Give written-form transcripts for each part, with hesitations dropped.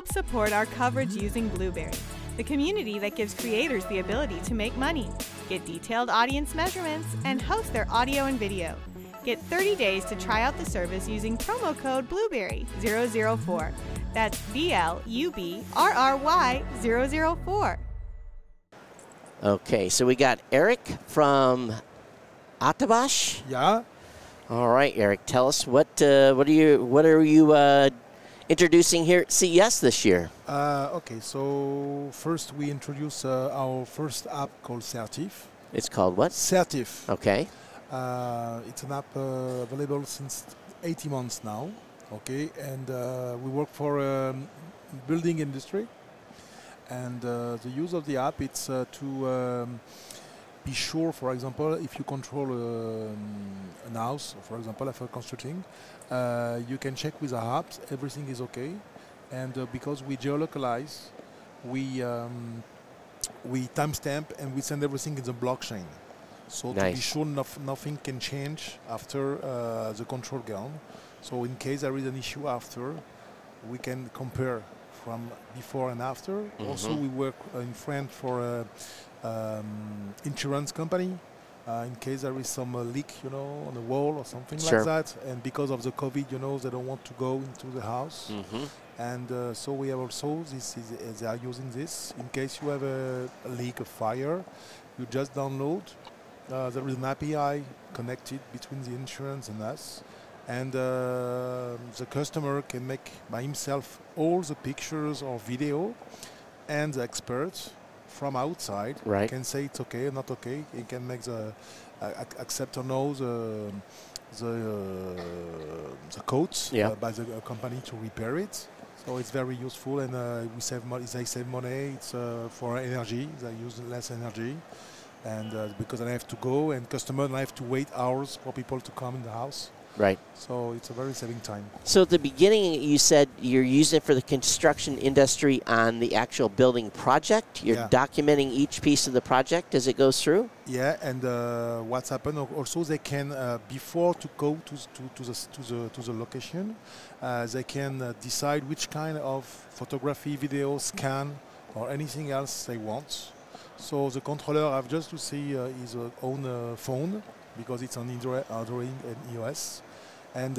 Help support our coverage using Blueberry, the community that gives creators the ability to make money, get detailed audience measurements, and host their audio and video. Get 30 days to try out the service using promo code BLUEBERRY004. That's BLUBRRY004. Okay, so we got Eric from Atabash. Yeah. All right, Eric, tell us what are you introducing here at CES this year? Okay, so first we introduce our first app called Certif. It's called what? Certif. Okay. It's an app available since 80 months now. Okay, and we work for building industry, and the use of the app it's to be sure, for example, if you control an house, for example, after constructing, you can check with the apps everything is okay, and because we geolocalize, we timestamp and we send everything in the blockchain, so nice. To be sure nothing can change after the control ground. So in case there is an issue after, we can compare from before and after. Mm-hmm. Also, we work in France for insurance company in case there is some leak, you know, on the wall or something sure. like that. And because of the COVID, you know, they don't want to go into the house. Mm-hmm. And so we have also they are using this in case you have a leak, a fire. You just download. There is an API connected between the insurance and us, and the customer can make by himself all the pictures or video, and the experts from outside right. can say it's okay, not okay. He can make the accept or no the codes yeah. By the company to repair it. So it's very useful, and we save money. They save money. It's for energy. They use less energy, and because I have to go and customer, and I have to wait hours for people to come in the house. Right. So it's a very saving time. So at the beginning, you said you're using it for the construction industry on the actual building project. You're yeah. documenting each piece of the project as it goes through? Yeah, and what's happened also, they can, before to go to the location, they can decide which kind of photography, video, scan, or anything else they want. So the controller have just to see his own phone, because it's on Android and iOS, and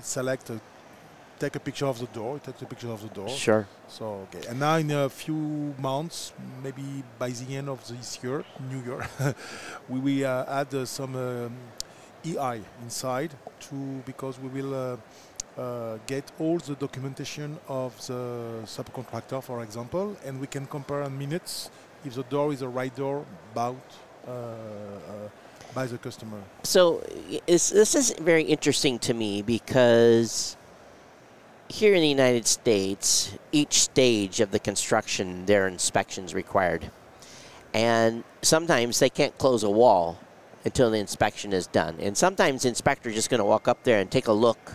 select, take a picture of the door. Take a picture of the door. Sure. So okay, and now in a few months, maybe by the end of this year, New Year, we add some AI inside to because we will get all the documentation of the subcontractor, for example, and we can compare in minutes if the door is the right door, about. By the customer. So this is very interesting to me because here in the United States, each stage of the construction, there are inspections required. And sometimes they can't close a wall until the inspection is done. And sometimes the inspector is just going to walk up there and take a look,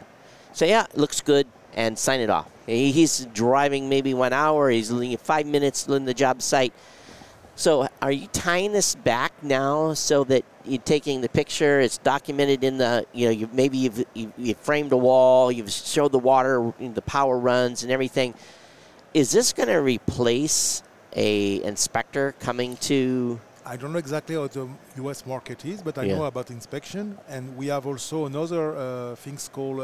say, yeah, it looks good, and sign it off. He's driving maybe 1 hour, he's 5 minutes in the job site. So are you tying this back now so that you're taking the picture, it's documented in the, you know, maybe you've framed a wall, you've showed the water, the power runs and everything. Is this going to replace a inspector coming to? I don't know exactly how the U.S. market is, but I yeah. know about inspection. And we have also another things called,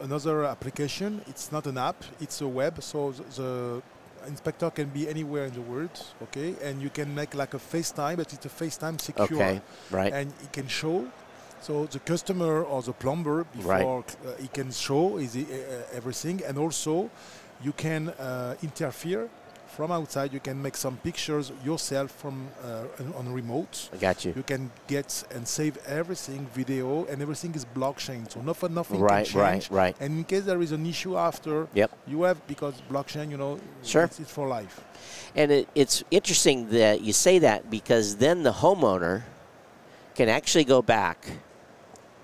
another application. It's not an app, it's a web. So the inspector can be anywhere in the world, okay, and you can make like a FaceTime, but it's a FaceTime secure, okay, right, and it can show. So the customer or the plumber before right. He can show is everything, and also you can interfere from outside. You can make some pictures yourself from on remote. I got you. You can get and save everything, video, and everything is blockchain. So nothing right, can change. Right. And in case there is an issue after, yep. you have, because blockchain, you know, sure. it's for life. And it's interesting that you say that because then the homeowner can actually go back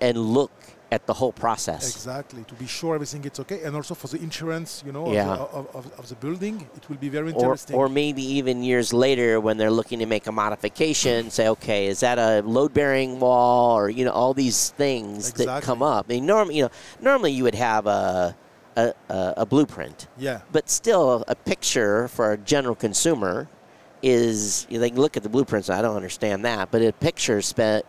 and look at the whole process. Exactly, to be sure everything is okay, and also for the insurance, you know, yeah. of the building, it will be very interesting. Or maybe even years later when they're looking to make a modification, say, okay, is that a load-bearing wall, or, you know, all these things exactly. that come up. I mean, normally you would have a a blueprint. Yeah. But still, a picture for a general consumer is, you know, they can look at the blueprints. I don't understand that, but a picture is but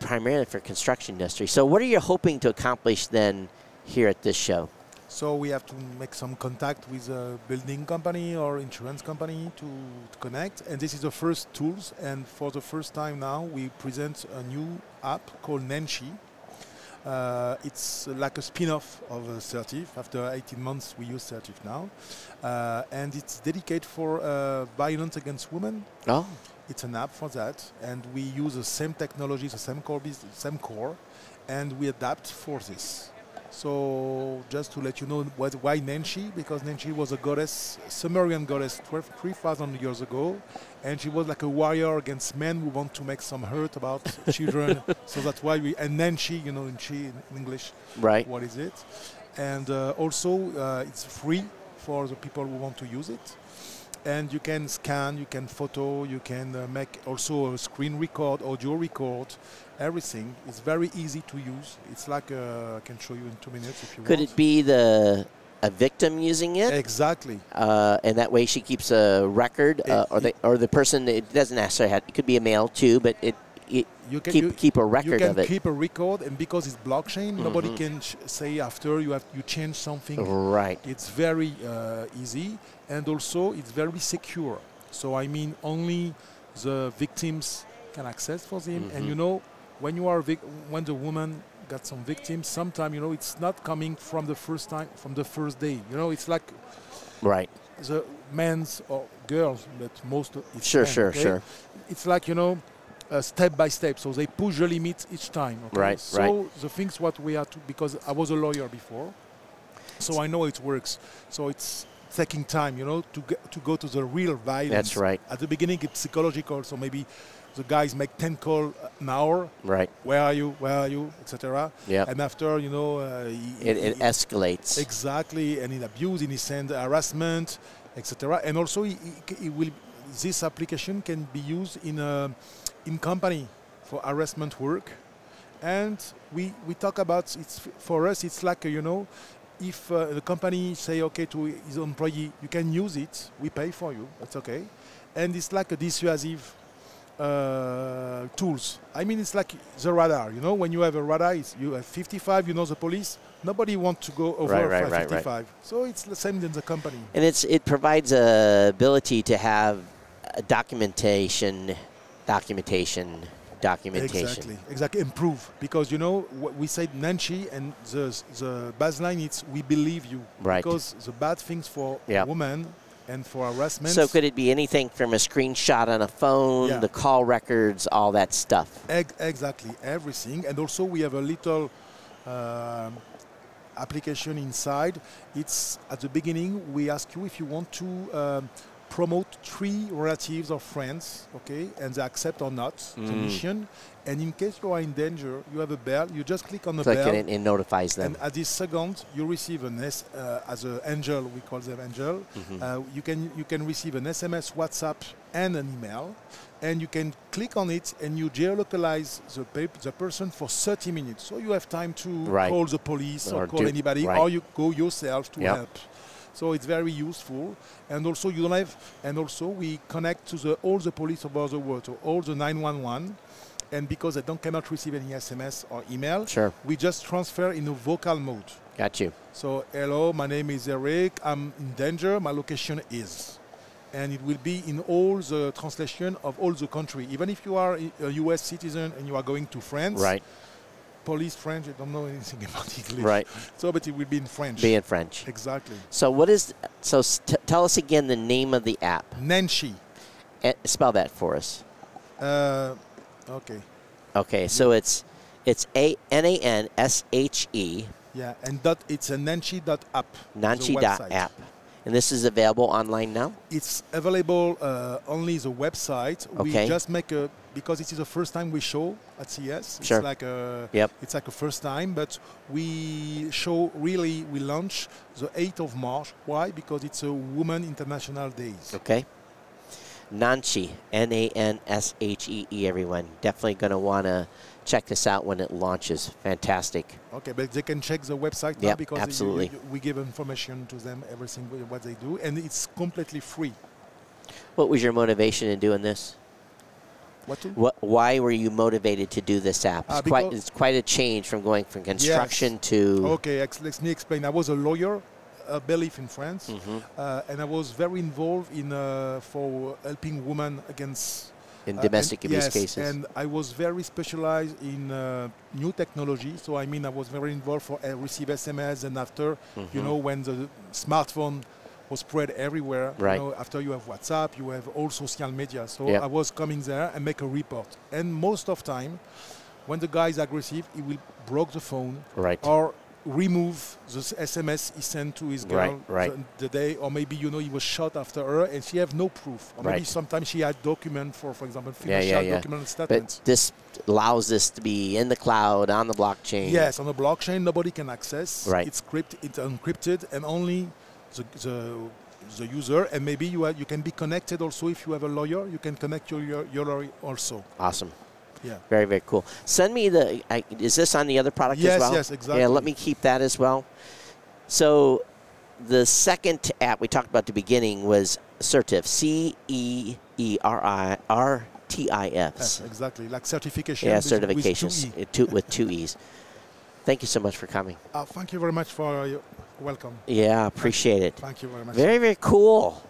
primarily for construction industry. So what are you hoping to accomplish then here at this show? So we have to make some contact with a building company or insurance company to connect. And this is the first tools. And for the first time now, we present a new app called Nanshe. It's like a spin-off of Certif. After 18 months, we use Certif now. And it's dedicated for violence against women. Oh. It's an app for that. And we use the same technology, the same core business, same core, and we adapt for this. So just to let you know why Nanshe, because Nanshe was a goddess, Sumerian goddess 3,000 years ago, and she was like a warrior against men who want to make some hurt about children. So that's why we, and Nanshe, you know, in Chi in English, right? What is it? And also it's free for the people who want to use it. And you can scan, you can photo, you can make also a screen record, audio record, everything. It's very easy to use. It's like, I can show you in 2 minutes if you want. Could it be a victim using it? Exactly. And that way she keeps a record, or the person, it doesn't necessarily have, it could be a male too, but you can keep a record of it. You can keep a record, and because it's blockchain, nobody can say after you change something. Right. It's very easy, and also it's very secure. So I mean, only the victims can access for them. And you know, when you are when the woman got some victims, sometimes you know it's not coming from the first time, from the first day. You know, it's like right. The men's or girls, but most it's men, okay? It's like, you know. Step by step, so they push the limits each time. Okay? Right, so the things what we are to, because I was a lawyer before, so I know it works. So it's taking time, you know, to go to the real violence. That's right. At the beginning, it's psychological, so maybe the guys make 10 calls an hour. Right. Where are you, etc. Yeah. And after, you know, it escalates. Exactly, and in abuse, in his end, harassment, etc. And also, it will. This application can be used in a. In company for harassment work, and we talk about it's for us it's like you know, if the company say okay to his employee, you can use it, we pay for you, that's okay, and it's like a dissuasive tools. I mean it's like the radar, you know, when you have a radar, you have 55, you know the police. Nobody wants to go over 55, so it's the same in the company. And it provides a ability to have a documentation. Exactly. Improve, because you know what we said, Nanshe, and the baseline is we believe you. Right. Because the bad things for women and for harassment. So could it be anything from a screenshot on a phone, the call records, all that stuff? Exactly, everything. And also we have a little application inside. It's at the beginning. We ask you if you want to. Promote 3 relatives or friends, okay, and they accept or not the mission. And in case you are in danger, you have a bell. You just click on the bell, and it notifies them. And at this second, you receive an as an angel. We call them angel. You can receive an SMS, WhatsApp, and an email, and you can click on it and you geolocalize the person for 30 minutes. So you have time to call the police or call anybody, or you go yourself to help. So it's very useful, and also you don't have, and also we connect to all the police over the world, so all the 911, and because they cannot receive any SMS or email, we just transfer in a vocal mode. Got you. So hello, my name is Eric. I'm in danger. My location is, and it will be in all the translation of all the country. Even if you are a U.S. citizen and you are going to France, Police French, I don't know anything about English. Right. So, but it will be in French. Be in French. Exactly. So, what is? So, tell us again the name of the app. Nanshe. Spell that for us. Okay. Okay. So it's Nanshe. Yeah, and it's a Nanshe.app. Nanshe.app. And this is available online now? It's available only the website. Okay. We just make a, because it is the first time we show at CES. Sure. It's like a first time, but we show really, we launch the 8th of March. Why? Because it's a Women's International Day. Okay. Nanshe, N-A-N-S-H-E-E, everyone. Definitely going to want to check this out when it launches. Fantastic. Okay, but they can check the website now, because absolutely. We give information to them, everything, what they do, and it's completely free. What was your motivation in doing this? Why were you motivated to do this app? It's quite a change from going from construction to... Okay, let me explain. I was a lawyer, bailiff in France, and I was very involved in for helping women against... In domestic abuse cases. And I was very specialized in new technology. So, I mean, I was very involved for receive SMS, and after, you know, when the smartphone... was spread everywhere. Right. You know, after you have WhatsApp, you have all social media. So I was coming there and make a report. And most of time, when the guy is aggressive, he will block the phone or remove the SMS he sent to his girl the day, or maybe, you know, he was shot after her and she have no proof. Or maybe sometimes she had document for example, document statements. But this allows this to be in the cloud, on the blockchain. Yes, on the blockchain, nobody can access. Right. It's encrypted, and only the user, and maybe you can be connected also. If you have a lawyer, you can connect your lawyer also. Awesome. Yeah. Very, very cool. Send me the, is this on the other product as well? Yes, exactly. Yeah, let me keep that as well. So the second app we talked about at the beginning was Certif, C-E-R-T-I-F. Yes, exactly, like certification. Yeah, certifications with two E's. Thank you so much for coming. Thank you very much for your welcome. Yeah, appreciate it. Thank you very much. Very, very cool.